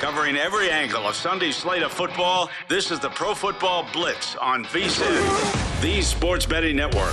Covering every angle of Sunday's slate of football, this is the Pro Football Blitz on VSiN, the sports betting network.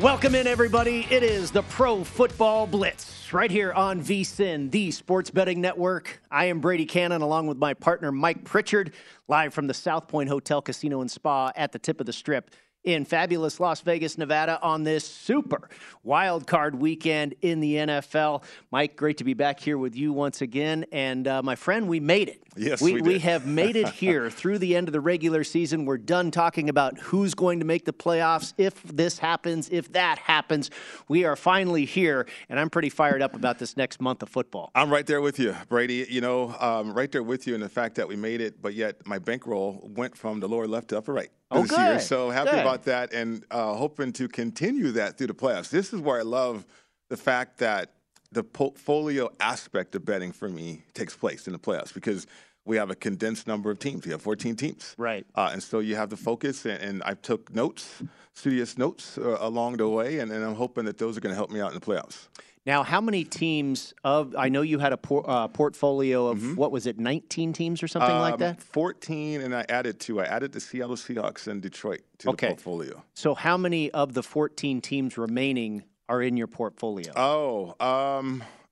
Welcome in, everybody. It is the Pro Football Blitz right here on VSiN, the sports betting network. I am Brady Cannon, along with my partner Mike Pritchard, live from the South Point Hotel, Casino and Spa at the tip of the strip in fabulous Las Vegas, Nevada, on this super wild card weekend in the NFL. Mike, great to be back here with you once again. And my friend, we made it. Yes, we did. We have made it here through the end of the regular season. We're done talking about who's going to make the playoffs, if this happens, if that happens. We are finally here, and I'm pretty fired up about this next month of football. I'm right there with you, Brady. You know, right there with you in the fact that we made it, but yet my bankroll went from the lower left to upper right this year. So happy about that, and hoping to continue that through the playoffs. This is where I love the fact that the portfolio aspect of betting for me takes place in the playoffs, because we have a condensed number of teams. We have 14 teams. Right. And so you have the focus, and I took notes, studious notes along the way, and I'm hoping that those are going to help me out in the playoffs. Now, how many teams of – I know you had a portfolio of, what was it, 19 teams or something like that? 14, and I added two. I added the Seattle Seahawks and Detroit to the portfolio. So how many of the 14 teams remaining are in your portfolio?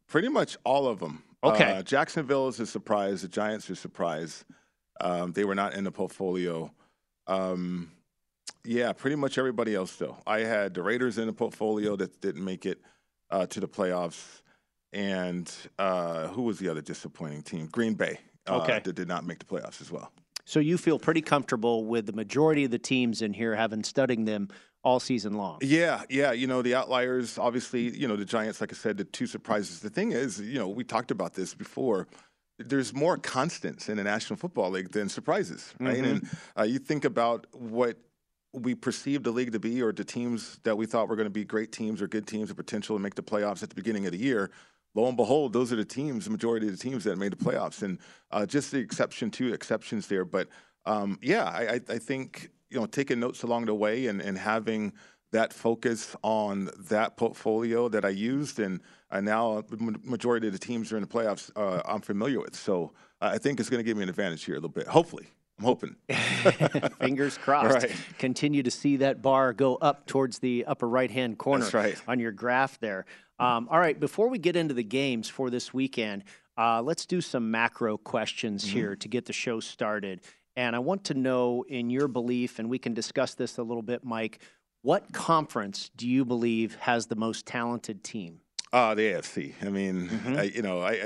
Pretty much all of them. Okay. Jacksonville is a surprise. The Giants are a surprise. They were not in the portfolio. Pretty much everybody else, though. I had the Raiders in the portfolio that didn't make it to the playoffs. And who was the other disappointing team? Green Bay. That did not make the playoffs as well. So you feel pretty comfortable with the majority of the teams in here, having studying them all season long. Yeah. You know, the outliers, obviously, you know, the Giants, like I said, the two surprises. The thing is, you know, we talked about this before. There's more constants in the National Football League than surprises, right? And you think about what we perceived the league to be, or the teams that we thought were going to be great teams or good teams or potential to make the playoffs at the beginning of the year. Lo and behold, those are the teams, the majority of the teams that made the playoffs. And just the exceptions there. But, I think, you know, taking notes along the way and having that focus on that portfolio that I used, and now the majority of the teams are in the playoffs I'm familiar with. So I think it's going to give me an advantage here a little bit, hopefully. I'm hoping. Fingers crossed. Right. Continue to see that bar go up towards the upper right-hand corner. That's right. On your graph there. All right, before we get into the games for this weekend, let's do some macro questions here to get the show started. And I want to know, in your belief, and we can discuss this a little bit, Mike, what conference do you believe has the most talented team? The AFC. I mean,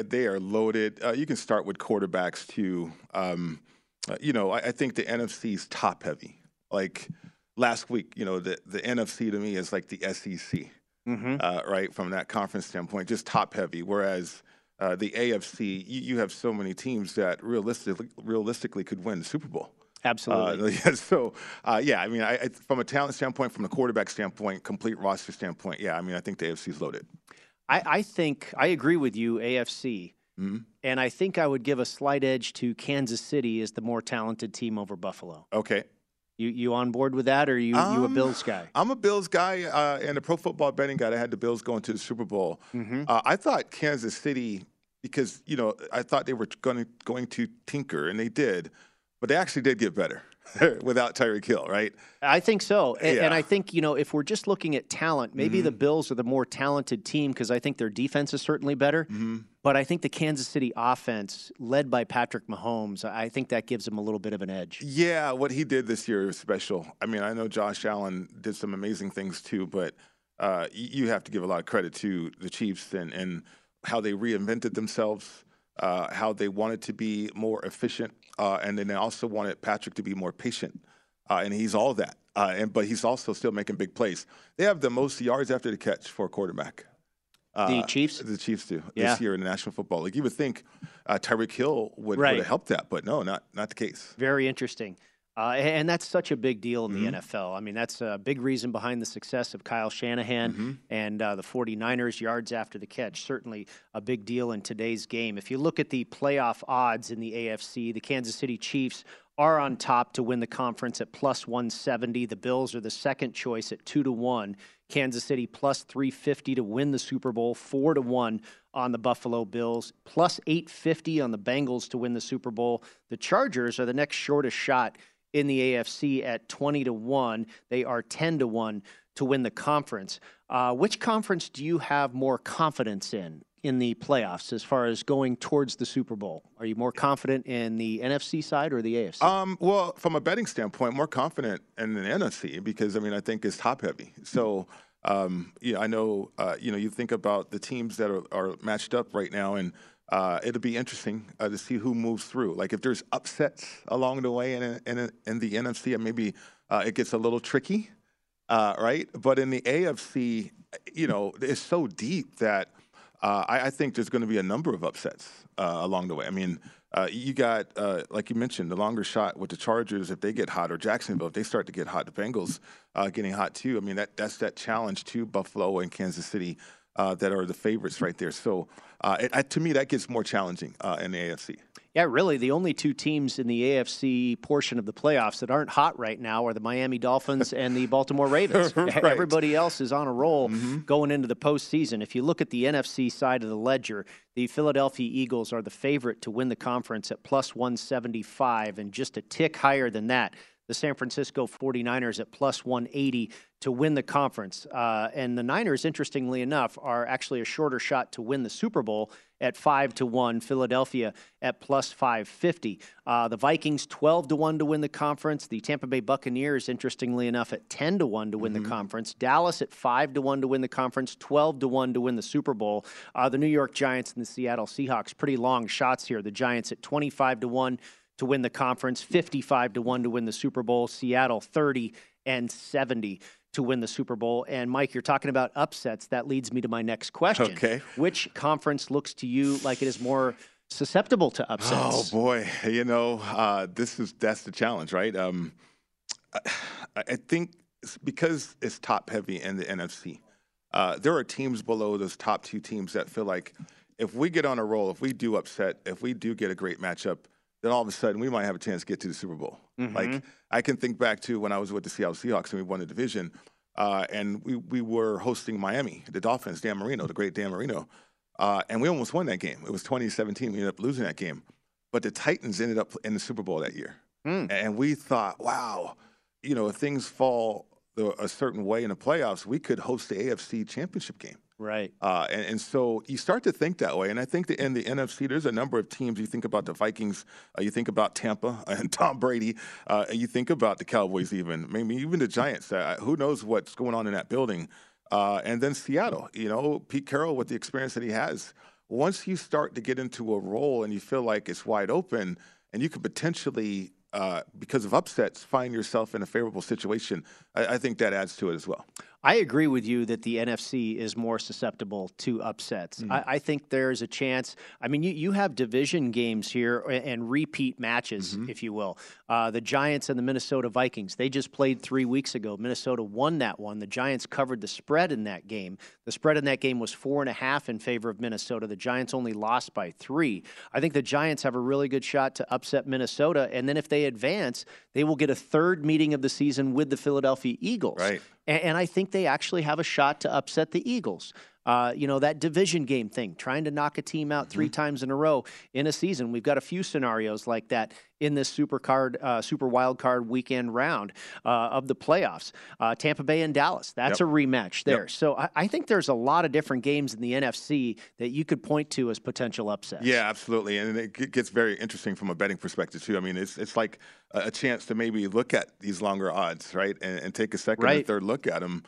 they are loaded. You can start with quarterbacks too. I think the NFC is top heavy. Like last week, the NFC to me is like the SEC, right? From that conference standpoint, just top heavy. Whereas the AFC, you have so many teams that realistically could win the Super Bowl. Absolutely. I mean, from a talent standpoint, from a quarterback standpoint, complete roster standpoint, I think the AFC is loaded. I think I agree with you, AFC. Mm-hmm. And I think I would give a slight edge to Kansas City as the more talented team over Buffalo. Okay. You on board with that, or you a Bills guy? I'm a Bills guy and a pro football betting guy. I had the Bills going to the Super Bowl. Mm-hmm. I thought Kansas City, because, I thought they were going to tinker, and they did. But they actually did get better without Tyreek Hill, right? I think so. And I think, if we're just looking at talent, maybe the Bills are the more talented team because I think their defense is certainly better. Mm-hmm. But I think the Kansas City offense, led by Patrick Mahomes, I think that gives them a little bit of an edge. Yeah, what he did this year is special. I mean, I know Josh Allen did some amazing things too, but you have to give a lot of credit to the Chiefs and how they reinvented themselves. How they wanted to be more efficient, and then they also wanted Patrick to be more patient, and he's all that. But he's also still making big plays. They have the most yards after the catch for a quarterback. The Chiefs? The Chiefs do this year in the National Football League. You would think Tyreek Hill would have helped that, but no, not the case. Very interesting. And that's such a big deal in the NFL. I mean, that's a big reason behind the success of Kyle Shanahan and the 49ers, yards after the catch. Certainly a big deal in today's game. If you look at the playoff odds in the AFC, the Kansas City Chiefs are on top to win the conference at plus 170. The Bills are the second choice at 2-1. Kansas City plus 350 to win the Super Bowl, 4-1 on the Buffalo Bills, plus 850 on the Bengals to win the Super Bowl. The Chargers are the next shortest shot in the AFC at 20-1. They are 10-1 to win the conference. Which conference do you have more confidence in the playoffs as far as going towards the Super Bowl? Are you more confident in the NFC side or the AFC? Well, from a betting standpoint, more confident in the NFC because, I think it's top heavy. So, I know, you think about the teams that are matched up right now, and it'll be interesting to see who moves through. Like if there's upsets along the way in the NFC, and maybe it gets a little tricky, right? But in the AFC, it's so deep that I think there's going to be a number of upsets along the way. You got, like you mentioned, the longer shot with the Chargers if they get hot, or Jacksonville if they start to get hot. The Bengals getting hot too. That's that challenge to Buffalo and Kansas City that are the favorites right there. So to me, that gets more challenging in the AFC. Yeah, really, the only two teams in the AFC portion of the playoffs that aren't hot right now are the Miami Dolphins and the Baltimore Ravens. Right. Everybody else is on a roll going into the postseason. If you look at the NFC side of the ledger, the Philadelphia Eagles are the favorite to win the conference at plus 175, and just a tick higher than that, the San Francisco 49ers at plus 180 to win the conference. And the Niners, interestingly enough, are actually a shorter shot to win the Super Bowl at 5-1. Philadelphia at plus 550. The Vikings 12-1 to win the conference. The Tampa Bay Buccaneers, interestingly enough, at 10-1 to win the conference. Dallas at 5-1 to win the conference, 12-1 to win the Super Bowl. The New York Giants and the Seattle Seahawks, pretty long shots here. The Giants at 25-1. To win the conference, 55-1 to win the Super Bowl. Seattle 30-70 to win the Super Bowl. And Mike, you're talking about upsets. That leads me to my next question. Okay. Which conference looks to you like it is more susceptible to upsets? Oh boy, that's the challenge, right? I think it's because it's top heavy in the NFC. There are teams below those top two teams that feel like if we get on a roll, if we do upset, if we do get a great matchup, then all of a sudden we might have a chance to get to the Super Bowl. Mm-hmm. Like I can think back to when I was with the Seattle Seahawks and we won the division, and we were hosting Miami, the Dolphins, Dan Marino, the great Dan Marino, and we almost won that game. It was 2017. We ended up losing that game. But the Titans ended up in the Super Bowl that year. And we thought, wow, if things fall a certain way in the playoffs, we could host the AFC championship game. Right. And so you start to think that way. And I think that in the NFC, there's a number of teams. You think about the Vikings, you think about Tampa and Tom Brady, and you think about the Cowboys even, maybe even the Giants. Who knows what's going on in that building? And then Seattle, you know, Pete Carroll with the experience that he has. Once you start to get into a role and you feel like it's wide open and you could potentially, because of upsets, find yourself in a favorable situation, I think that adds to it as well. I agree with you that the NFC is more susceptible to upsets. Mm-hmm. I think there's a chance. I mean, you have division games here and repeat matches, mm-hmm. if you will. The Giants and the Minnesota Vikings, they just played 3 weeks ago. Minnesota won that one. The Giants covered the spread in that game. The spread in that game was 4.5 in favor of Minnesota. The Giants only lost by 3. I think the Giants have a really good shot to upset Minnesota. And then if they advance, they will get a third meeting of the season with the Philadelphia Eagles. Right. And I think they actually have a shot to upset the Eagles. You know, that division game thing, trying to knock a team out 3 times in a row in a season. We've got a few scenarios like that in this super wild card weekend round of the playoffs. Tampa Bay and Dallas, that's a rematch there. Yep. So I think there's a lot of different games in the NFC that you could point to as potential upsets. Yeah, absolutely. And it gets very interesting from a betting perspective, too. I mean, it's like a chance to maybe look at these longer odds, right, and take a second or third look at them.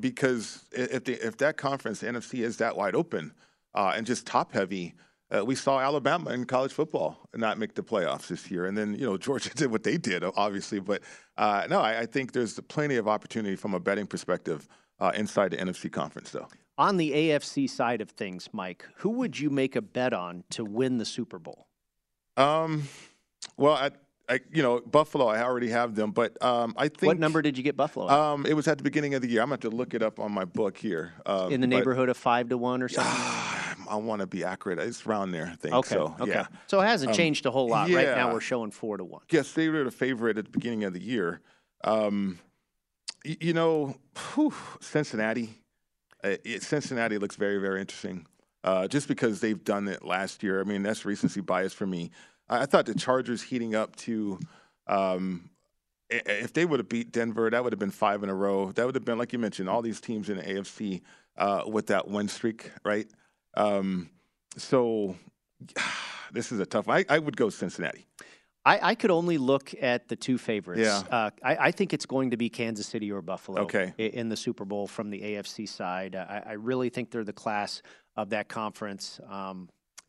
Because if that conference, the NFC, is that wide open and just top-heavy, we saw Alabama in college football not make the playoffs this year. And then, you know, Georgia did what they did, obviously. But, no, I think there's plenty of opportunity from a betting perspective inside the NFC conference, though. On the AFC side of things, Mike, who would you make a bet on to win the Super Bowl? Well, Buffalo, I already have them, but I think... What number did you get Buffalo at? It was at the beginning of the year. I'm going to have to look it up on my book here. In the neighborhood of 5-1 or something? I want to be accurate. It's around there, I think. Okay. So, yeah. So it hasn't changed a whole lot. Yeah. Right now we're showing 4-1. Yes, they were the favorite at the beginning of the year. Cincinnati. Cincinnati looks very, very interesting just because they've done it last year. I mean, that's recency bias for me. I thought the Chargers heating up to if they would have beat Denver, that would have been 5 in a row. That would have been, like you mentioned, all these teams in the AFC with that win streak, right? So this is a tough one. I would go Cincinnati. I could only look at the two favorites. Yeah. I think it's going to be Kansas City or Buffalo in the Super Bowl from the AFC side. I really think they're the class of that conference.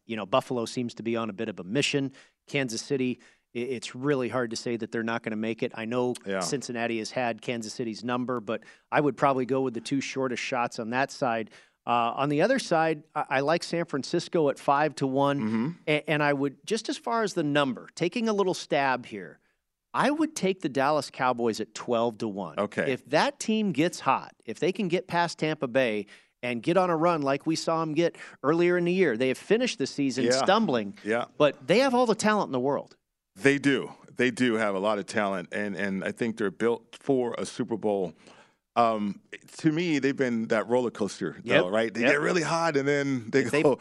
You know, Buffalo seems to be on a bit of a mission. Kansas City, it's really hard to say that they're not going to make it. I know Cincinnati has had Kansas City's number, but I would probably go with the two shortest shots on that side. On the other side, I like San Francisco at 5-1. Mm-hmm. And I would, just as far as the number, taking a little stab here, I would take the Dallas Cowboys at 12-1. Okay. If that team gets hot, if they can get past Tampa Bay and get on a run like we saw them get earlier in the year. They have finished the season stumbling, but they have all the talent in the world. They do. They do have a lot of talent, and I think they're built for a Super Bowl. To me, they've been that roller coaster, though, right? They get really hot, and then they go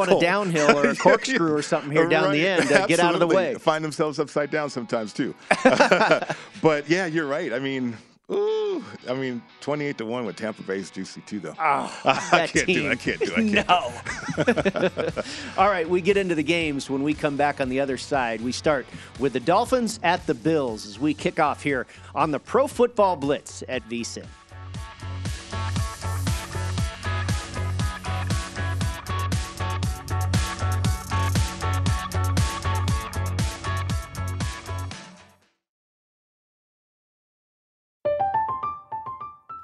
on a downhill or a corkscrew or something here down the end, get out of the way. Find themselves upside down sometimes, too. But, yeah, you're right. I mean... Ooh, 28-1 with Tampa Bay is juicy too, though. Oh, I can't do it. All right, we get into the games when we come back on the other side. We start with the Dolphins at the Bills as we kick off here on the Pro Football Blitz at VSiN.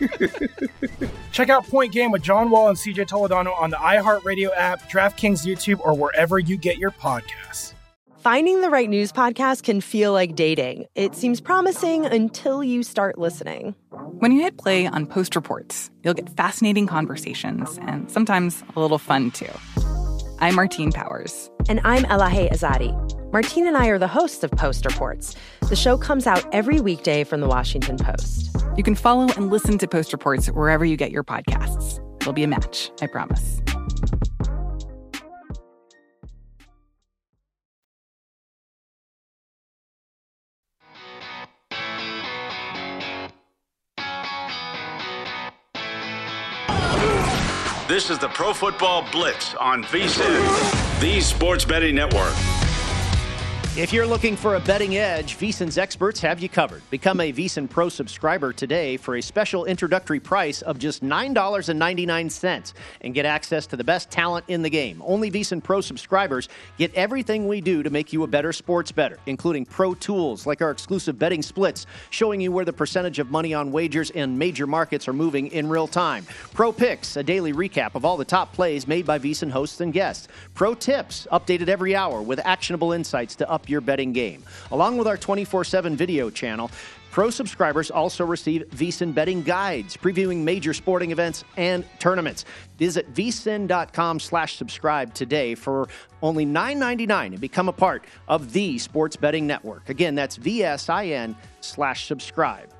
it? Check out Point Game with John Wall and CJ Toledano on the iHeartRadio app, DraftKings YouTube, or wherever you get your podcasts. Finding the right news podcast can feel like dating. It seems promising until you start listening. When you hit play on Post Reports, you'll get fascinating conversations and sometimes a little fun, too. I'm Martine Powers. And I'm Elahe Izadi. Martine and I are the hosts of Post Reports. The show comes out every weekday from the Washington Post. You can follow and listen to Post Reports wherever you get your podcasts. It'll be a match, I promise. This is the Pro Football Blitz on VSiN, the sports betting network. If you're looking for a betting edge, VSiN's experts have you covered. Become a VSiN Pro subscriber today for a special introductory price of just $9.99 and get access to the best talent in the game. Only VSiN Pro subscribers get everything we do to make you a better sports bettor, including pro tools like our exclusive betting splits, showing you where the percentage of money on wagers and major markets are moving in real time. Pro Picks, a daily recap of all the top plays made by VSiN hosts and guests. Pro Tips, updated every hour with actionable insights to up your betting game. Along with our 24/7 video channel, Pro subscribers also receive VSiN betting guides, previewing major sporting events and tournaments. Visit vsin.com/subscribe today for only $9.99 and become a part of the sports betting network. Again, that's vsin/subscribe.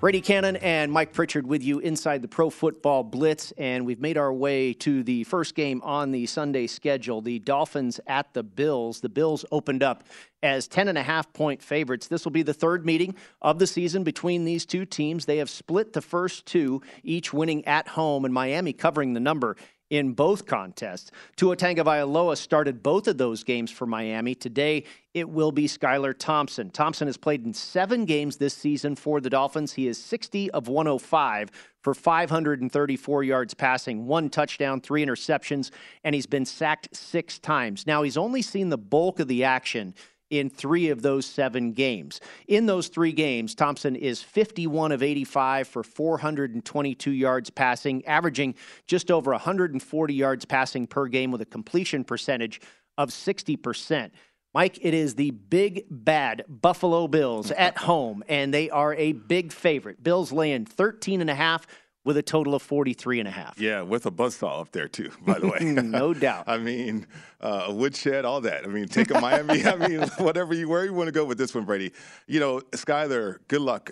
Brady Cannon and Mike Pritchard with you inside the Pro Football Blitz, and we've made our way to the first game on the Sunday schedule, the Dolphins at the Bills. The Bills opened up as 10.5-point favorites. This will be the third meeting of the season between these two teams. They have split the first two, each winning at home, and Miami covering the number in both contests. Tua Tagovailoa started both of those games for Miami. Today, it will be Skylar Thompson. Thompson has played in 7 games this season for the Dolphins. He is 60 of 105 for 534 yards passing, 1 touchdown, 3 interceptions, and he's been sacked 6 times. Now, he's only seen the bulk of the action in 3 of those 7 games. In those 3 games, Thompson is 51 of 85 for 422 yards passing, averaging just over 140 yards passing per game with a completion percentage of 60%. Mike, it is the big, bad Buffalo Bills at home, and they are a big favorite. Bills laying 13.5 with a total of 43.5. Yeah, with a buzzsaw up there, too, by the way. No doubt. I mean, a woodshed, all that. I mean, take a Miami. I mean, whatever you, where you want to go with this one, Brady. You know, Skyler, good luck.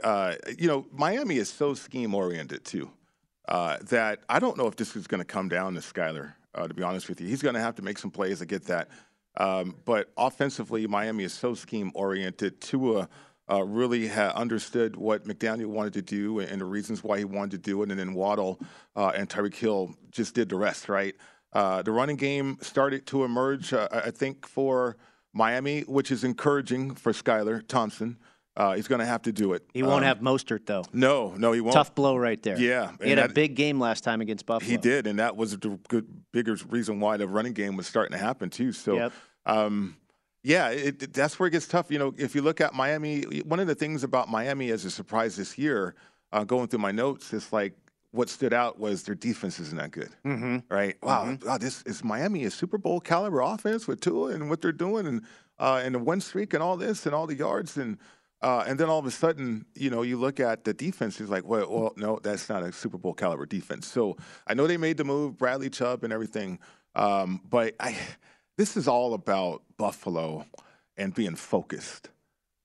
Miami is so scheme-oriented, too, that I don't know if this is going to come down to Skyler, to be honest with you. He's going to have to make some plays to get that. But offensively, Miami is so scheme-oriented. Tua really understood what McDaniel wanted to do and the reasons why he wanted to do it. And then Waddle and Tyreek Hill just did the rest, right? The running game started to emerge, I think, for Miami, which is encouraging for Skylar Thompson. He's going to have to do it. He won't have Mostert, though. No, he won't. Tough blow right there. Yeah. He had a big game last time against Buffalo. He did, and that was the bigger reason why the running game was starting to happen, too. So, yep. That's where it gets tough. You know, if you look at Miami, one of the things about Miami as a surprise this year, going through my notes, it's like what stood out was their defense isn't that good, right? Wow, this is Miami, a Super Bowl caliber offense with Tua and what they're doing and the win streak and all this and all the yards and – and then all of a sudden, you know, you look at the defense, it's like, well, no, that's not a Super Bowl caliber defense. So I know they made the move, Bradley Chubb and everything, but This is all about Buffalo and being focused.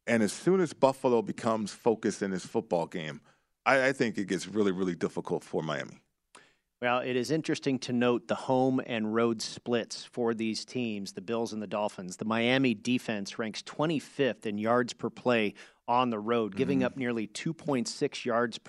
And as soon as Buffalo becomes focused in this football game, I think it gets really, really difficult for Miami. Well, it is interesting to note the home and road splits for these teams, the Bills and the Dolphins. The Miami defense ranks 25th in yards per play on the road, giving up nearly 2.6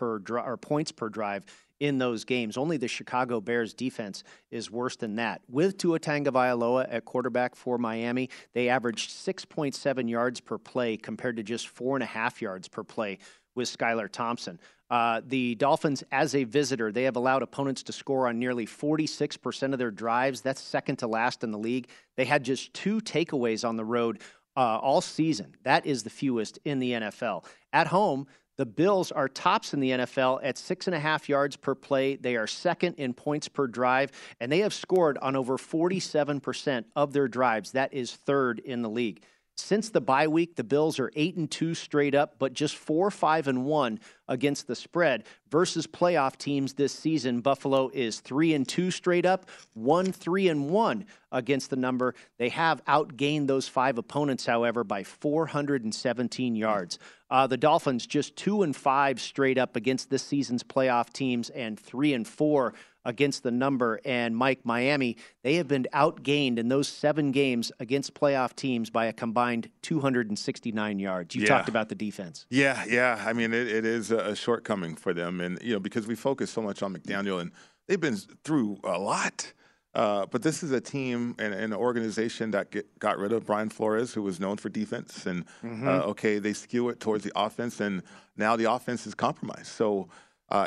points per drive in those games. Only the Chicago Bears defense is worse than that. With Tua Tagovailoa at quarterback for Miami, they averaged 6.7 yards per play compared to just 4.5 yards per play with Skylar Thompson. The Dolphins, as a visitor, they have allowed opponents to score on nearly 46% of their drives. That's second to last in the league. They had just 2 takeaways on the road all season. That is the fewest in the NFL. At home, the Bills are tops in the NFL at 6.5 yards per play. They are second in points per drive, and they have scored on over 47% of their drives. That is third in the league. Since the bye week, the Bills are 8-2 straight up, but just 4-5-1 against the spread versus playoff teams this season. Buffalo is 3-2 straight up, 1-3-1 against the number. They have outgained those 5 opponents, however, by 417 yards. The Dolphins just 2-5 straight up against this season's playoff teams and 3-4 against the number. And Mike, Miami, they have been outgained in those 7 games against playoff teams by a combined 269 yards. You talked about the defense. Yeah. I mean, it is a shortcoming for them. And, you know, because we focus so much on McDaniel and they've been through a lot. But this is a team and an organization that got rid of Brian Flores, who was known for defense. And, they skew it towards the offense. And now the offense is compromised. So,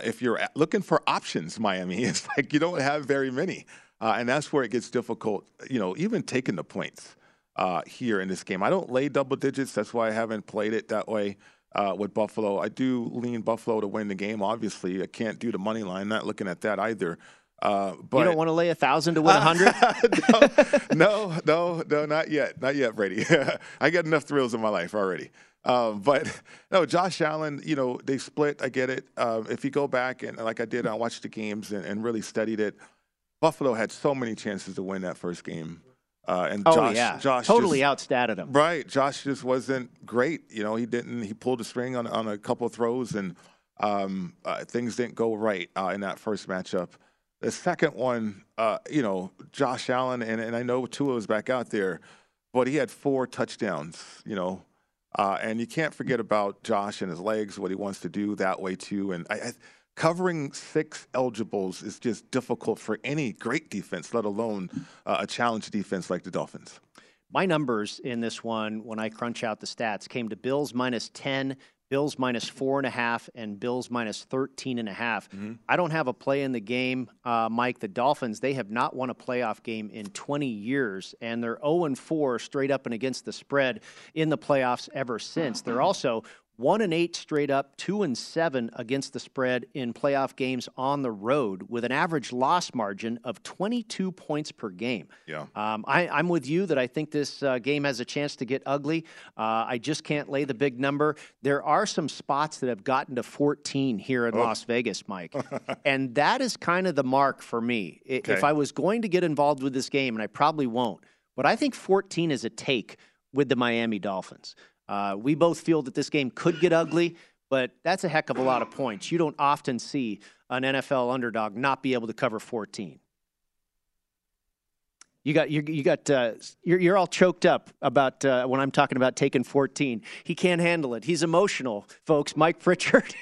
if you're looking for options, Miami, it's like you don't have very many. And that's where it gets difficult, you know, even taking the points here in this game. I don't lay double digits. That's why I haven't played it that way with Buffalo. I do lean Buffalo to win the game, obviously. I can't do the money line. Not looking at that either. But you don't want to lay 1,000 to win 100? No, not yet. Not yet, Brady. I got enough thrills in my life already. But no, Josh Allen, you know, they split. I get it. If you go back and like I did, I watched the games and really studied it. Buffalo had so many chances to win that first game. Josh totally outstatted him. Right. Josh just wasn't great. You know, he pulled a string on a couple of throws and things didn't go right in that first matchup. The second one, you know, Josh Allen, and I know Tua was back out there, but he had 4 touchdowns, you know. And you can't forget about Josh and his legs, what he wants to do that way, too. And covering 6 eligibles is just difficult for any great defense, let alone a challenged defense like the Dolphins. My numbers in this one, when I crunch out the stats, came to Bills minus 10, Bills minus 4.5, and Bills minus 13.5. I don't have a play in the game, Mike. The Dolphins, they have not won a playoff game in 20 years, and they're 0-4 straight up and against the spread in the playoffs ever since. They're also 1-8 straight up, 2-7 against the spread in playoff games on the road with an average loss margin of 22 points per game. Yeah. I'm with you that I think this game has a chance to get ugly. I just can't lay the big number. There are some spots that have gotten to 14 here in Las Vegas, Mike. And that is kind of the mark for me. If I was going to get involved with this game, and I probably won't, but I think 14 is a take with the Miami Dolphins. We both feel that this game could get ugly, but that's a heck of a lot of points. You don't often see an NFL underdog not be able to cover 14. You're all choked up about when I'm talking about taking 14. He can't handle it. He's emotional, folks. Mike Pritchard,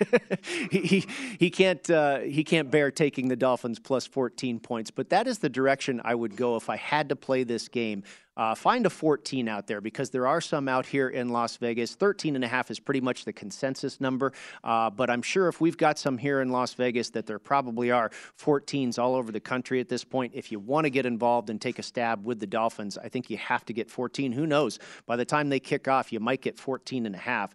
he can't bear taking the Dolphins plus 14 points. But that is the direction I would go if I had to play this game. Find a 14 out there because there are some out here in Las Vegas. 13.5 is pretty much the consensus number, but I'm sure if we've got some here in Las Vegas that there probably are 14s all over the country at this point. If you want to get involved and take a stab with the Dolphins, I think you have to get 14. Who knows? By the time they kick off, you might get 14.5.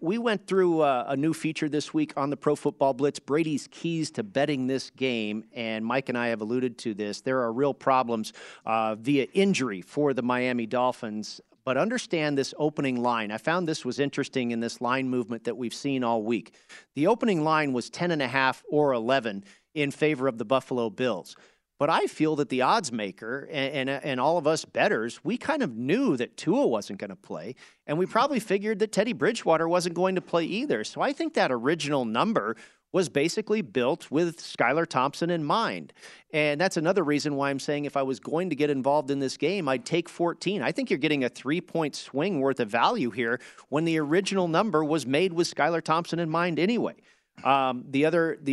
We went through a new feature this week on the Pro Football Blitz, Brady's keys to betting this game, and Mike and I have alluded to this. There are real problems via injury for the Miami Dolphins, but understand this opening line. I found this was interesting in this line movement that we've seen all week. The opening line was 10.5 or 11 in favor of the Buffalo Bills. But I feel that the odds maker and all of us bettors, we kind of knew that Tua wasn't going to play, and we probably figured that Teddy Bridgewater wasn't going to play either. So I think that original number was basically built with Skylar Thompson in mind. And that's another reason why I'm saying if I was going to get involved in this game, I'd take 14. I think you're getting a 3-point swing worth of value here when the original number was made with Skylar Thompson in mind anyway. The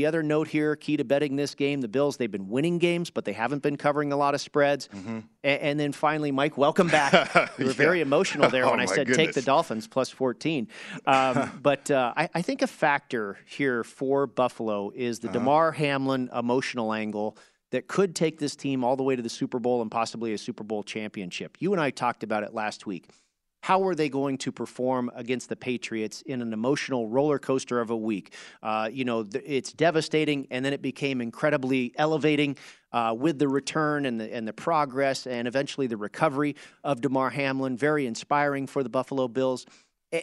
other note here, key to betting this game, the Bills, they've been winning games, but they haven't been covering a lot of spreads. Mm-hmm. And then finally, Mike, welcome back. You were very emotional there when I said take the Dolphins plus 14. But I think a factor here for Buffalo is the DeMar Hamlin emotional angle that could take this team all the way to the Super Bowl and possibly a Super Bowl championship. You and I talked about it last week. How are they going to perform against the Patriots in an emotional roller coaster of a week? It's devastating, and then it became incredibly elevating with the return and the progress and eventually the recovery of DeMar Hamlin. Very inspiring for the Buffalo Bills,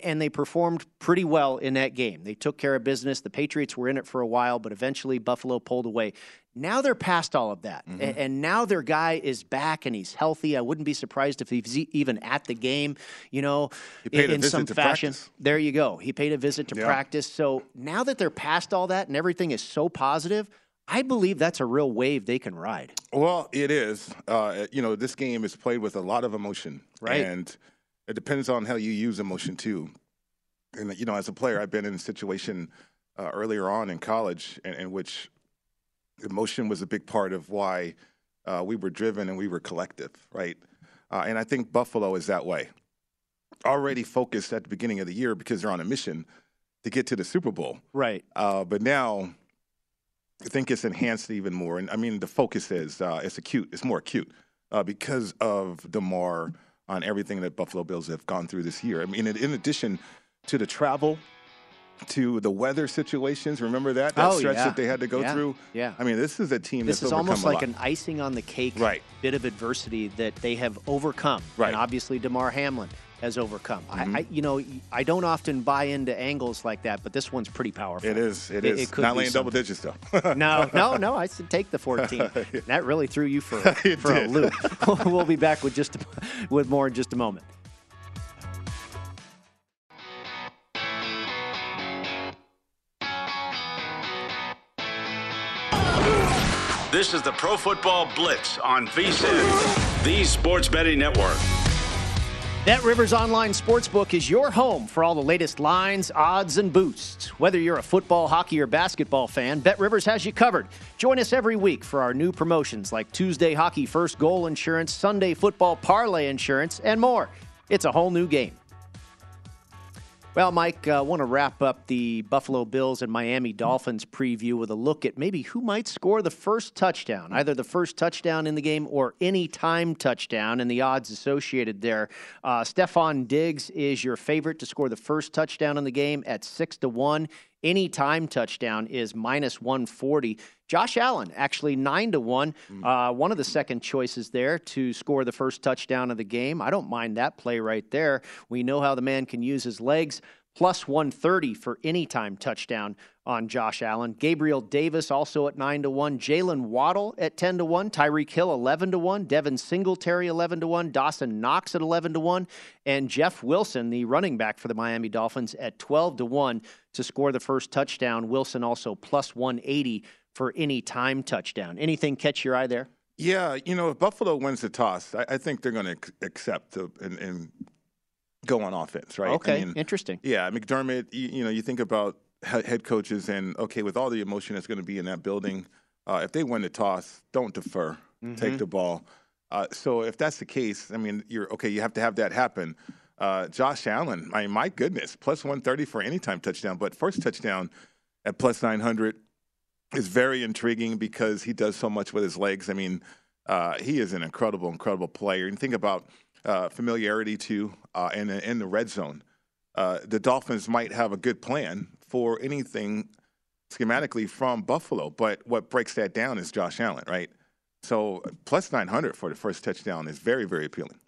and they performed pretty well in that game. They took care of business. The Patriots were in it for a while, but eventually Buffalo pulled away. Now they're past all of that, mm-hmm. and now their guy is back, and he's healthy. I wouldn't be surprised if he's even at the game, in some fashion. Practice. There you go. He paid a visit to practice. So now that they're past all that and everything is so positive, I believe that's a real wave they can ride. Well, it is. This game is played with a lot of emotion. Right. And it depends on how you use emotion, too. And, as a player, I've been in a situation earlier on in college in which – emotion was a big part of why we were driven and we were collective, right? And I think Buffalo is that way. Already focused at the beginning of the year because they're on a mission to get to the Super Bowl. Right. But now I think it's enhanced even more. And, the focus is it's more acute because of DeMar on everything that Buffalo Bills have gone through this year. In addition to the travel – to the weather situations, remember that stretch that they had to go through? Yeah. This is a team that's overcome a lot. This is almost like an icing on the cake bit of adversity that they have overcome. Right. And obviously DeMar Hamlin has overcome. Mm-hmm. I don't often buy into angles like that, but this one's pretty powerful. It is. It could not laying double digits, though. No. I said take the 14. That really threw you for a loop. We'll be back with more in just a moment. This is the Pro Football Blitz on VSiN, the sports betting network. BetRivers Online Sportsbook is your home for all the latest lines, odds, and boosts. Whether you're a football, hockey, or basketball fan, BetRivers has you covered. Join us every week for our new promotions like Tuesday Hockey First Goal Insurance, Sunday Football Parlay Insurance, and more. It's a whole new game. Well, Mike, I want to wrap up the Buffalo Bills and Miami Dolphins preview with a look at maybe who might score the first touchdown, either the first touchdown in the game or any time touchdown, and the odds associated there. Stephon Diggs is your favorite to score the first touchdown in the game at 6-1. Any time touchdown is -140. Josh Allen, actually 9-1, one of the second choices there to score the first touchdown of the game. I don't mind that play right there. We know how the man can use his legs. +130 for any time touchdown on Josh Allen. Gabriel Davis also at 9-1. Jalen Waddle at 10-1. Tyreek Hill 11-1. Devin Singletary 11-1. Dawson Knox at 11-1. And Jeff Wilson, the running back for the Miami Dolphins, at 12-1 to score the first touchdown. Wilson also +180 for any time touchdown. Anything catch your eye there? Yeah, if Buffalo wins the toss, I think they're going to accept and go on offense, right? Okay, interesting. Yeah, McDermott, you think about head coaches and, okay, with all the emotion that's going to be in that building, if they win the toss, don't defer. Mm-hmm. Take the ball. So if that's the case, you have to have that happen. Josh Allen, my goodness, +130 for any time touchdown, but first touchdown at +900. Is very intriguing because he does so much with his legs. He is an incredible, incredible player. And think about familiarity, too, and in the red zone. The Dolphins might have a good plan for anything schematically from Buffalo, but what breaks that down is Josh Allen, right? So +900 for the first touchdown is very, very appealing.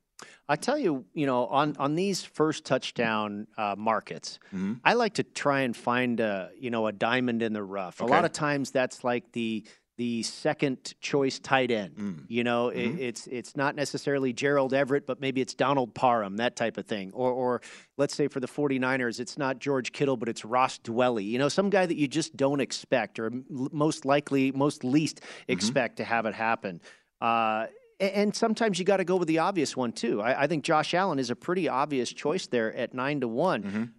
I tell you, on these first touchdown markets, mm-hmm. I like to try and find a diamond in the rough. Okay. A lot of times that's like the the second choice tight end. You know, it's not necessarily Gerald Everett, but maybe it's Donald Parham, that type of thing. Or let's say for the 49ers, it's not George Kittle, but it's Ross Dwelly. You know, some guy that you just don't expect, or most least expect to have it happen. And sometimes you got to go with the obvious one, too. I think Josh Allen is a pretty obvious choice there at 9-1.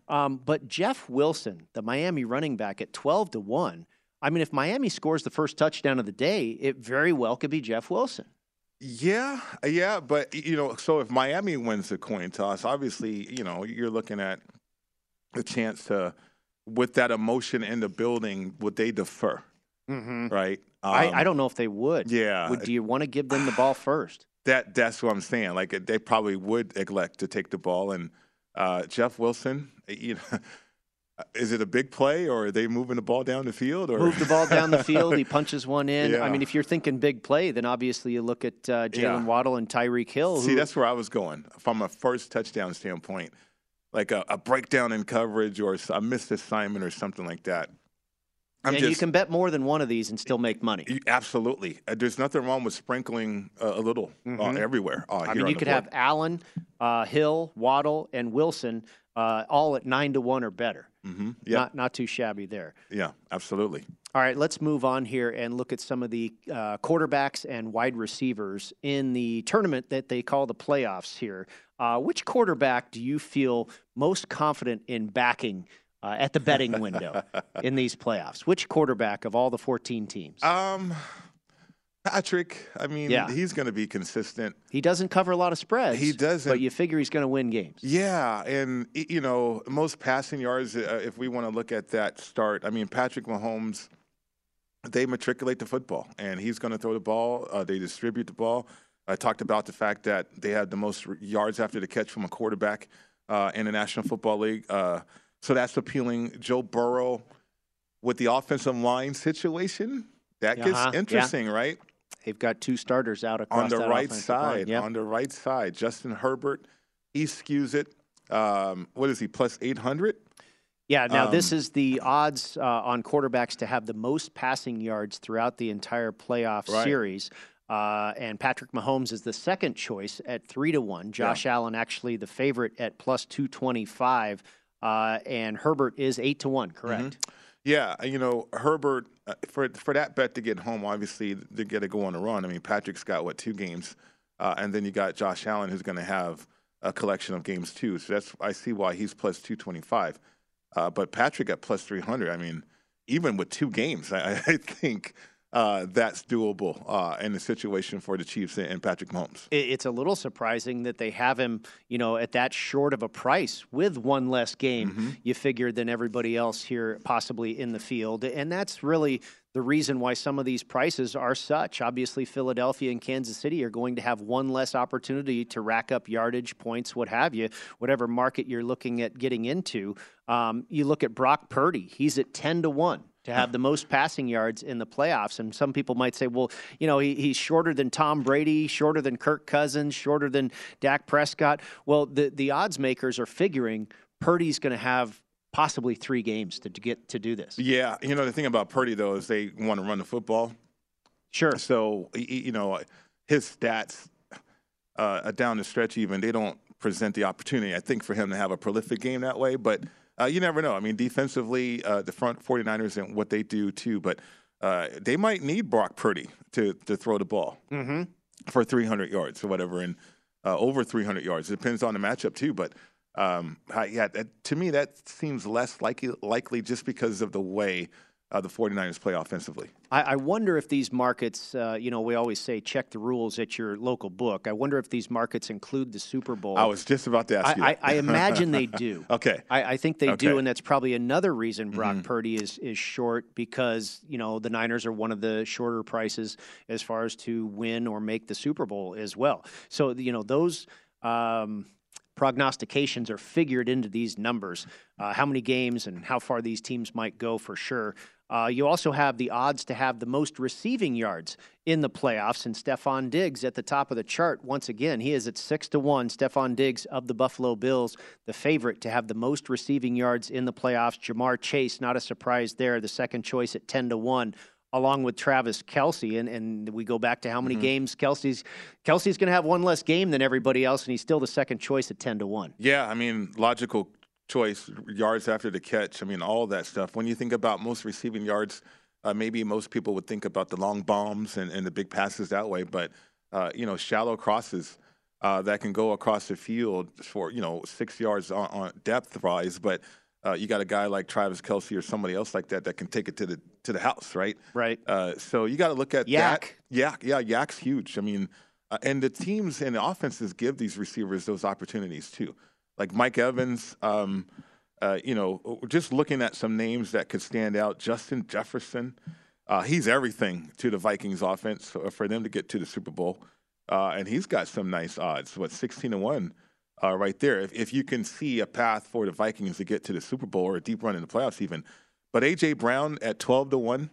But Jeff Wilson, the Miami running back, at 12-1, I mean, if Miami scores the first touchdown of the day, it very well could be Jeff Wilson. Yeah, but, you know, so if Miami wins the coin toss, obviously, you know, you're looking at a chance to, with that emotion in the building, would they defer, right? I don't know if they would. Do you want to give them the ball first? That's what I'm saying. Like, they probably would elect to take the ball. And Jeff Wilson, you know, is it a big play, or are they moving the ball down the field? Or move the ball down the field. He punches one in. Yeah. I mean, if you're thinking big play, then obviously you look at Jalen Waddle and Tyreek Hill. See, that's where I was going from a first touchdown standpoint, like a breakdown in coverage or a missed assignment or something like that. You can bet more than one of these and still make money. Absolutely. There's nothing wrong with sprinkling a little everywhere. I mean, you could have Allen, Hill, Waddle, and Wilson all at 9-1 or better. Not too shabby there. Yeah, absolutely. All right, let's move on here and look at some of the quarterbacks and wide receivers in the tournament that they call the playoffs here. Which quarterback do you feel most confident in backing at the betting window in these playoffs? Which quarterback of all the 14 teams? Patrick. I mean, he's going to be consistent. He doesn't cover a lot of spreads. He doesn't. But you figure he's going to win games. Yeah, and, you know, most passing yards, if we want to look at that start, I mean, Patrick Mahomes, they matriculate the football, and he's going to throw the ball. They distribute the ball. I talked about the fact that they had the most yards after the catch from a quarterback in the National Football League. So that's appealing. Joe Burrow with the offensive line situation, that gets interesting, right? They've got two starters out across on the right side. On the right side, Justin Herbert, he skews it. What is he, plus 800? Yeah, now this is the odds on quarterbacks to have the most passing yards throughout the entire playoff series. And Patrick Mahomes is the second choice at 3-1. Josh Allen actually the favorite at plus 225. And Herbert is 8-1, correct? Yeah, you know, Herbert, for that bet to get home, obviously, they got to go on a run. I mean, Patrick's got, what, 2 games? And then you got Josh Allen, who's going to have a collection of games, too. So that's I see why he's plus 225. But Patrick at plus 300, I mean, even with 2 games, I think that's doable in the situation for the Chiefs and Patrick Mahomes. It's a little surprising that they have him, you know, at that short of a price with one less game, you figure, than everybody else here possibly in the field. And that's really the reason why some of these prices are such. Obviously, Philadelphia and Kansas City are going to have one less opportunity to rack up yardage, points, what have you, whatever market you're looking at getting into. You look at Brock Purdy. He's at 10-1. To have the most passing yards in the playoffs. And some people might say, well, you know, he's shorter than Tom Brady, shorter than Kirk Cousins, shorter than Dak Prescott. Well, the odds makers are figuring Purdy's going to have possibly 3 games to get to do this. Yeah. You know, the thing about Purdy, though, is they want to run the football. Sure. So, you know, his stats down the stretch even, they don't present the opportunity, I think, for him to have a prolific game that way. But you never know. I mean, defensively, the front 49ers and what they do, too. But they might need Brock Purdy to throw the ball for 300 yards or whatever, and over 300 yards. It depends on the matchup, too. But, to me, that seems less likely just because of the way the 49ers play offensively. I wonder if these markets, you know, we always say check the rules at your local book. I wonder if these markets include the Super Bowl. I was just about to ask you. I imagine they do. Okay. I think they do, and that's probably another reason Brock Purdy is short, because, you know, the Niners are one of the shorter prices as far as to win or make the Super Bowl as well. So, you know, those prognostications are figured into these numbers, how many games and how far these teams might go for sure. You also have the odds to have the most receiving yards in the playoffs, and Stephon Diggs at the top of the chart. Once again, he is at 6-1. Stephon Diggs of the Buffalo Bills, the favorite to have the most receiving yards in the playoffs. Jamar Chase, not a surprise there, the second choice at 10-1. along with Travis Kelce. And we go back to how many games Kelce's going to have one less game than everybody else, and he's still the second choice at 10-1. Yeah, I mean, logical choice, yards after the catch. I mean, all that stuff. When you think about most receiving yards, maybe most people would think about the long bombs and the big passes that way. But, you know, shallow crosses that can go across the field for, 6 yards on depth-wise. But you got a guy like Travis Kelce or somebody else like that that can take it to the house, right? Right. So you got to look at Yak. That. Yeah, Yak's huge. I mean, and the teams and the offenses give these receivers those opportunities too. Like Mike Evans, just looking at some names that could stand out. Justin Jefferson, he's everything to the Vikings offense for them to get to the Super Bowl. And he's got some nice odds, 16-1 right there. If you can see a path for the Vikings to get to the Super Bowl or a deep run in the playoffs even. But A.J. Brown at 12-1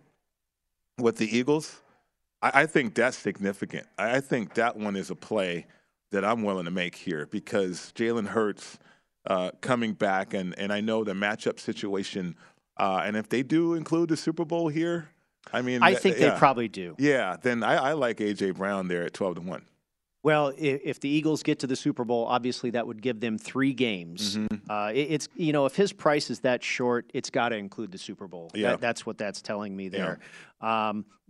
with the Eagles, I think that's significant. I think that one is a play that I'm willing to make here because Jalen Hurts coming back, and I know the matchup situation, and if they do include the Super Bowl here, I mean, I think they probably do. Yeah, then I like A.J. Brown there at 12-1. Well, if the Eagles get to the Super Bowl, obviously that would give them 3 games. Mm-hmm. It's if his price is that short, it's got to include the Super Bowl. Yeah. That's what that's telling me there.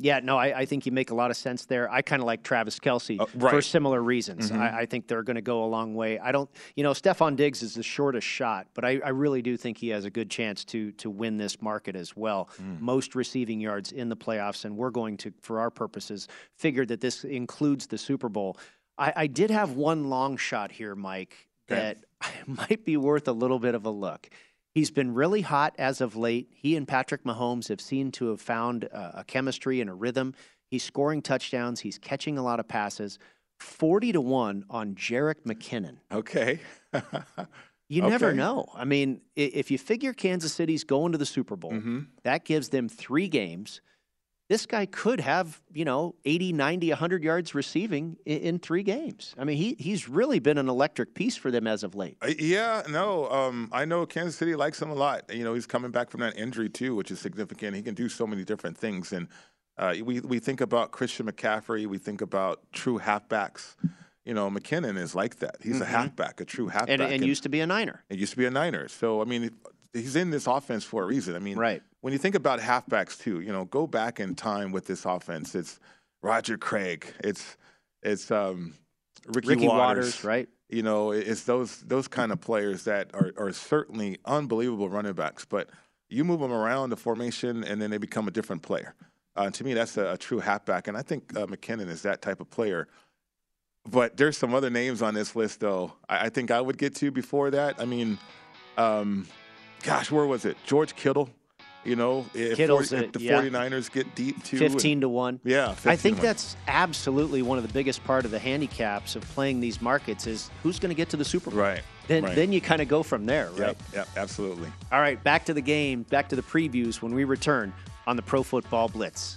Yeah, I think you make a lot of sense there. I kind of like Travis Kelce for similar reasons. Mm-hmm. I think they're going to go a long way. I don't, Stephon Diggs is the shortest shot, but I really do think he has a good chance to win this market as well. Mm. Most receiving yards in the playoffs, and we're going to, for our purposes, figure that this includes the Super Bowl. I did have one long shot here, Mike, that might be worth a little bit of a look. He's been really hot as of late. He and Patrick Mahomes have seemed to have found a chemistry and a rhythm. He's scoring touchdowns. He's catching a lot of passes. 40-1 on Jerick McKinnon. Okay. You never know. I mean, if you figure Kansas City's going to the Super Bowl, that gives them 3 games. This guy could have, 80, 90, 100 yards receiving in 3 games. I mean, he's really been an electric piece for them as of late. I know Kansas City likes him a lot. He's coming back from that injury, too, which is significant. He can do so many different things. And we think about Christian McCaffrey. We think about true halfbacks. McKinnon is like that. He's a halfback, a true halfback. And used to be a Niner. So, I mean, he's in this offense for a reason. I mean, when you think about halfbacks too, go back in time with this offense. It's Roger Craig. It's Ricky Waters, right? It's those kind of players that are certainly unbelievable running backs. But you move them around the formation, and then they become a different player. To me, that's a true halfback, and I think McKinnon is that type of player. But there's some other names on this list, though. I think I would get to before that. I mean, where was it? George Kittle. The 49ers get deep, too. 15-1. Yeah, 15-1. I think that's absolutely one of the biggest part of the handicaps of playing these markets is who's going to get to the Super Bowl. Right. Then you kind of go from there, right? Yep, absolutely. All right, back to the game, back to the previews when we return on the Pro Football Blitz.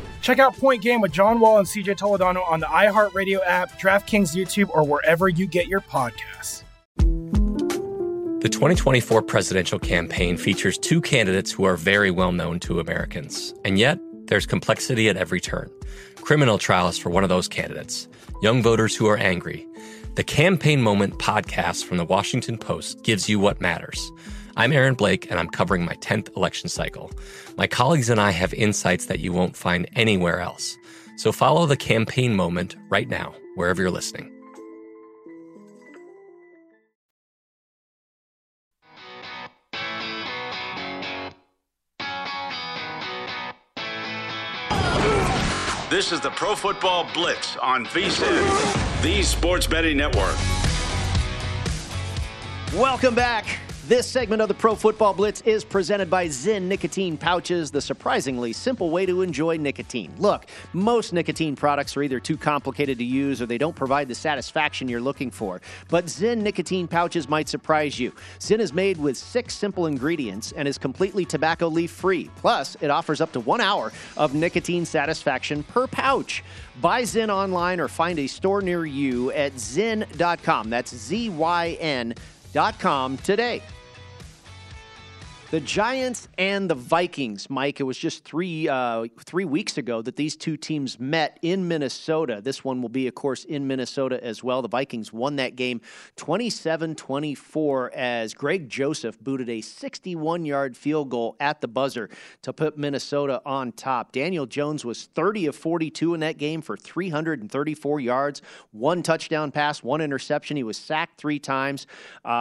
Check out Point Game with John Wall and CJ Toledano on the iHeartRadio app, DraftKings YouTube, or wherever you get your podcasts. The 2024 presidential campaign features two candidates who are very well known to Americans. And yet, there's complexity at every turn. Criminal trials for one of those candidates. Young voters who are angry. The Campaign Moment podcast from the Washington Post gives you what matters. I'm Aaron Blake, and I'm covering my 10th election cycle. My colleagues and I have insights that you won't find anywhere else. So follow the Campaign Moment right now, wherever you're listening. This is the Pro Football Blitz on VSiN, the sports betting network. Welcome back. This segment of the Pro Football Blitz is presented by Zyn Nicotine Pouches, the surprisingly simple way to enjoy nicotine. Look, most nicotine products are either too complicated to use or they don't provide the satisfaction you're looking for. But Zyn Nicotine Pouches might surprise you. Zyn is made with 6 simple ingredients and is completely tobacco leaf-free. Plus, it offers up to 1 hour of nicotine satisfaction per pouch. Buy Zyn online or find a store near you at Zyn.com. That's ZYN.com today. The Giants and the Vikings, Mike, it was just three weeks ago that these two teams met in Minnesota. This one will be, of course, in Minnesota as well. The Vikings won that game 27-24 as Greg Joseph booted a 61-yard field goal at the buzzer to put Minnesota on top. Daniel Jones was 30 of 42 in that game for 334 yards, 1 touchdown pass, 1 interception. He was sacked 3 times.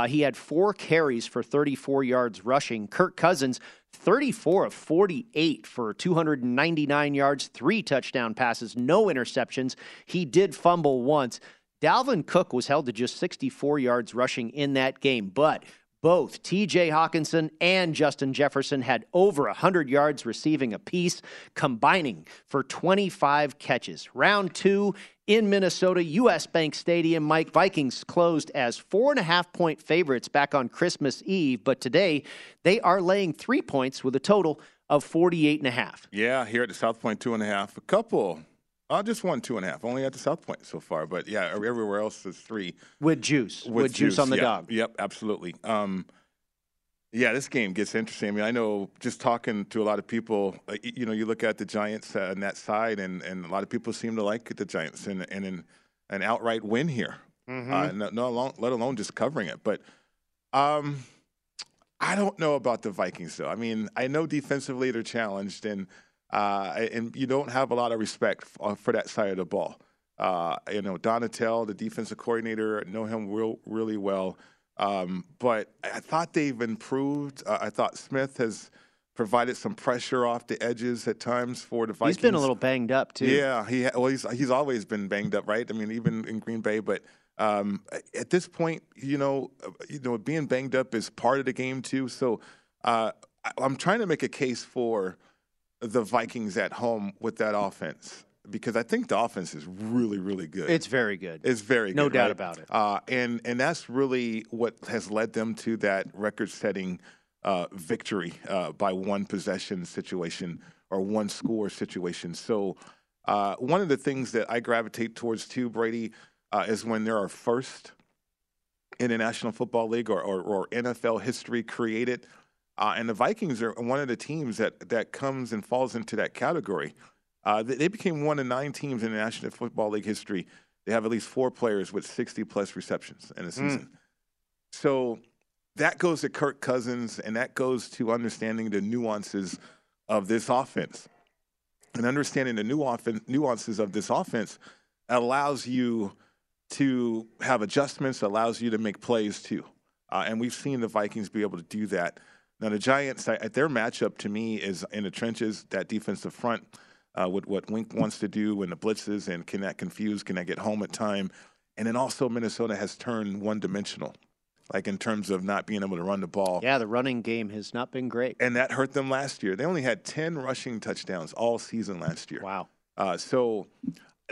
He had 4 carries for 34 yards rushing. Kirk Cousins, 34 of 48 for 299 yards, 3 touchdown passes, no interceptions. He did fumble once. Dalvin Cook was held to just 64 yards rushing in that game, but both TJ Hawkinson and Justin Jefferson had over 100 yards receiving apiece, combining for 25 catches. Round 2 in Minnesota, U.S. Bank Stadium. Mike, Vikings closed as 4.5-point favorites back on Christmas Eve, but today they are laying 3 points with a total of 48.5. Yeah, here at the South Point, 2.5. A couple. I just won 2.5, only at the South Point so far. But, yeah, everywhere else is 3. With juice on the dog. Yep, absolutely. Yeah, this game gets interesting. I mean, I know just talking to a lot of people, you know, you look at the Giants on that side, and a lot of people seem to like the Giants and an outright win here, let alone just covering it. But I don't know about the Vikings, though. I mean, I know defensively they're challenged, and you don't have a lot of respect for that side of the ball. You know, Donatel, the defensive coordinator, know him really well. But I thought they've improved. I thought Smith has provided some pressure off the edges at times for the Vikings. He's been a little banged up, too. Yeah, he's always been banged up, right? I mean, even in Green Bay. But at this point, you know, being banged up is part of the game, too. So I'm trying to make a case for the Vikings at home with that offense, because I think the offense is really, really good. It's very good. No doubt about it. And that's really what has led them to that record-setting victory by one possession situation or one score situation. So one of the things that I gravitate towards too, Brady, is when there are first in the National Football League or NFL history created. And the Vikings are one of the teams that comes and falls into that category. They became one of 9 teams in the National Football League history. They have at least 4 players with 60-plus receptions in a season. So that goes to Kirk Cousins, and that goes to understanding the nuances of this offense. and understanding the nuances of this offense allows you to have adjustments, allows you to make plays too. And we've seen the Vikings be able to do that. Now, the Giants, their matchup to me is in the trenches, that defensive front, with what Wink wants to do and the blitzes, and can that confuse, can that get home at time? And then also Minnesota has turned one-dimensional, like in terms of not being able to run the ball. Yeah, the running game has not been great. And that hurt them last year. They only had 10 rushing touchdowns all season last year. Wow. So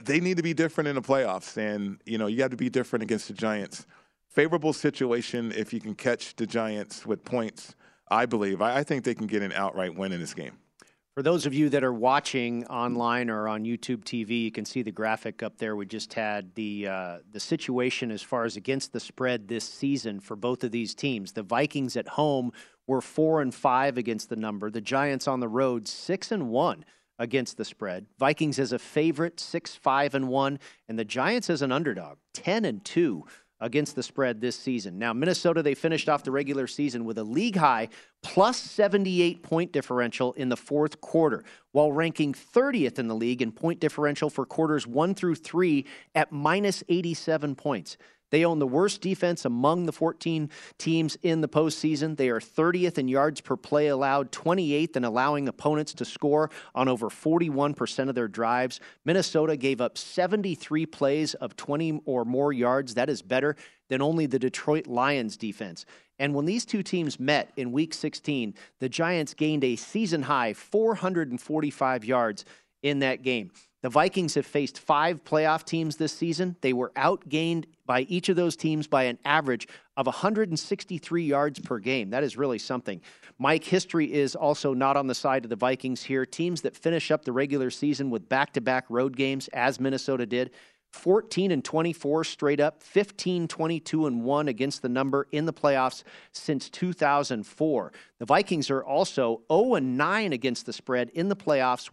they need to be different in the playoffs, and, you know, you have to be different against the Giants. Favorable situation if you can catch the Giants with points, I believe. I think they can get an outright win in this game. For those of you that are watching online or on YouTube TV, you can see the graphic up there. We just had the situation as far as against the spread this season for both of these teams. The Vikings at home were 4-5 against the number. The Giants on the road 6-1 against the spread. Vikings as a favorite 6-5-1, and the Giants as an underdog 10-2. Against the spread this season. Now, Minnesota, they finished off the regular season with a league-high plus 78-point differential in the fourth quarter, while ranking 30th in the league in point differential for quarters 1 through 3 at minus 87 points. They own the worst defense among the 14 teams in the postseason. They are 30th in yards per play allowed, 28th in allowing opponents to score on over 41% of their drives. Minnesota gave up 73 plays of 20 or more yards. That is better than only the Detroit Lions defense. And when these two teams met in Week 16, the Giants gained a season-high 445 yards in that game. The Vikings have faced 5 playoff teams this season. They were outgained by each of those teams by an average of 163 yards per game. That is really something. Mike, history is also not on the side of the Vikings here. Teams that finish up the regular season with back-to-back road games, as Minnesota did, 14-24 straight up, 15-22-1 against the number in the playoffs since 2004. The Vikings are also 0-9 against the spread in the playoffs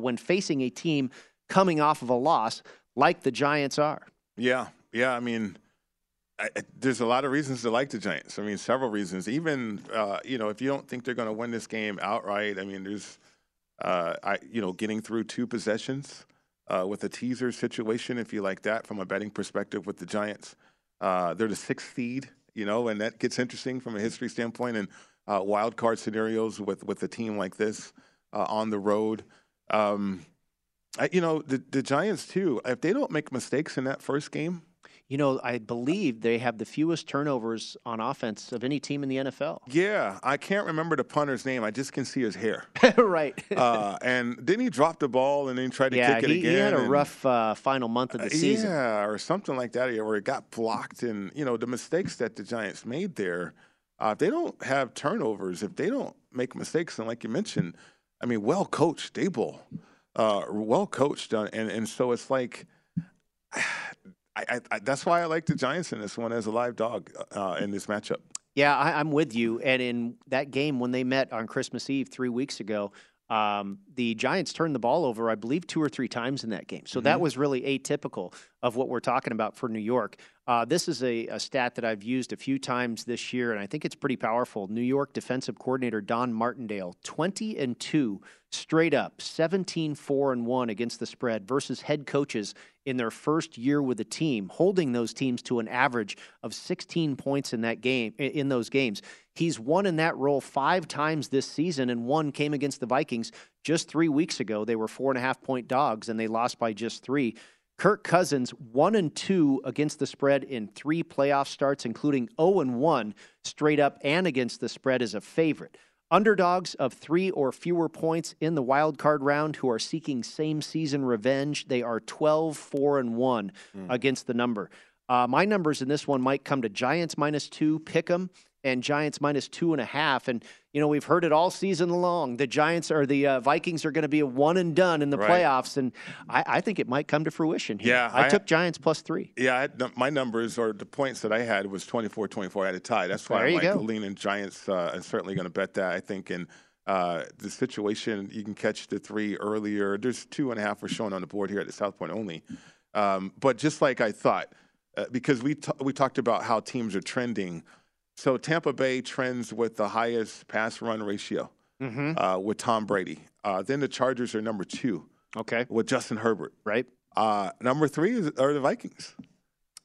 when facing a team coming off of a loss like the Giants are. Yeah. I mean, there's a lot of reasons to like the Giants. I mean, several reasons. Even if you don't think they're going to win this game outright, I mean, there's getting through 2 possessions. With a teaser situation, if you like that, from a betting perspective with the Giants. They're the 6th seed, and that gets interesting from a history standpoint and wild card scenarios with a team like this on the road. The Giants, too, if they don't make mistakes in that first game. I believe they have the fewest turnovers on offense of any team in the NFL. Yeah, I can't remember the punter's name. I just can see his hair. Right. And didn't he drop the ball and then try to kick it again? He had a rough final month of the season. Yeah, or something like that, where it got blocked. And, the mistakes that the Giants made there, if they don't have turnovers, if they don't make mistakes, and like you mentioned, I mean, well-coached, Dable, well-coached. And so it's like – that's why I like the Giants in this one as a live dog in this matchup. Yeah, I'm with you. And in that game when they met on Christmas Eve 3 weeks ago, the Giants turned the ball over, I believe, 2 or 3 times in that game. So that was really atypical of what we're talking about for New York. This is a stat that I've used a few times this year, and I think it's pretty powerful. New York defensive coordinator Don Martindale, 20-2 straight up, 17-4-1 against the spread versus head coaches in their first year with the team, holding those teams to an average of 16 points in that game. In those games, he's won in that role 5 times this season, and one came against the Vikings just 3 weeks ago. They were 4.5-point dogs, and they lost by just 3. Kirk Cousins, 1-2 against the spread in 3 playoff starts, including 0-1 straight up and against the spread as a favorite. Underdogs of 3 or fewer points in the wild card round who are seeking same-season revenge, they are 12-4-1 against the number. My numbers in this one might come to Giants -2, pick 'em, and Giants -2.5. And, we've heard it all season long. The Giants or the Vikings are going to be a one and done in the playoffs. And I think it might come to fruition here. Yeah, I took Giants +3. Yeah, my numbers or the points that I had was 24-24. I had a tie. That's why I like to lean in Giants. I'm certainly going to bet that, I think. And the situation, you can catch the 3 earlier. There's 2.5 were shown on the board here at the South Point only. But just like I thought, because we talked about how teams are trending. So Tampa Bay trends with the highest pass-run ratio with Tom Brady. Then the Chargers are number two. Okay. With Justin Herbert. Right. Number three are the Vikings.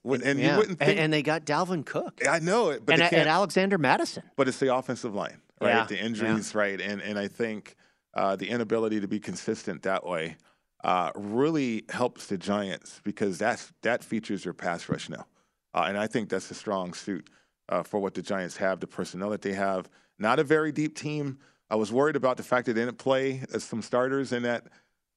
And you wouldn't think, and they got Dalvin Cook. I know it, but and Alexander Madison. But it's the offensive line, right? Yeah. The injuries, right? And I think the inability to be consistent that way really helps the Giants because that features your pass rush now, and I think that's a strong suit for what the Giants have, the personnel that they have. Not a very deep team. I was worried about the fact that they didn't play some starters in that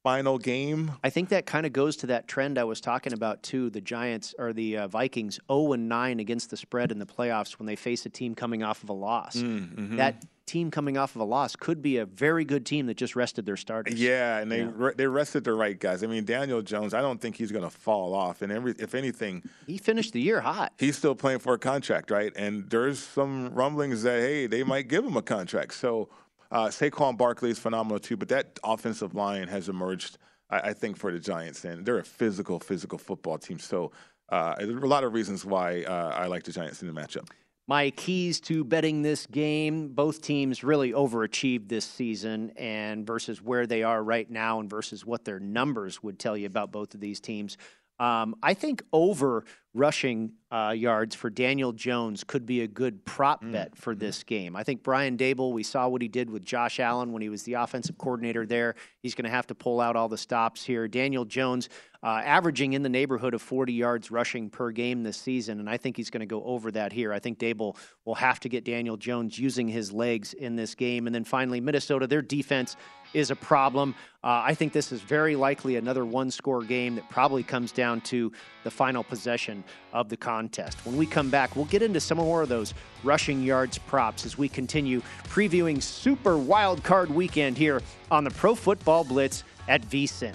final game. I think that kind of goes to that trend I was talking about too. The Giants or the Vikings 0-9 against the spread in the playoffs when they face a team coming off of a loss. That team coming off of a loss could be a very good team that just rested their starters. Yeah, and they rested the right guys. I mean, Daniel Jones, I don't think he's going to fall off. And if anything, he finished the year hot. He's still playing for a contract, right? And there's some rumblings that, hey, they might give him a contract. So Saquon Barkley is phenomenal too, but that offensive line has emerged, I think, for the Giants, and they're a physical football team. So there are a lot of reasons why I like the Giants in the matchup. My keys to betting this game: both teams really overachieved this season, and versus where they are right now, and versus what their numbers would tell you about both of these teams. I think over rushing yards for Daniel Jones could be a good prop bet for this game. I think Brian Daboll, we saw what he did with Josh Allen when he was the offensive coordinator there. He's going to have to pull out all the stops here. Daniel Jones averaging in the neighborhood of 40 yards rushing per game this season, and I think he's going to go over that here. I think Daboll will have to get Daniel Jones using his legs in this game. And then finally, Minnesota, their defense is a problem. I think this is very likely another one-score game that probably comes down to the final possession of the contest. When we come back, we'll get into some more of those rushing yards props as we continue previewing Super Wild Card Weekend here on the Pro Football Blitz at VSiN.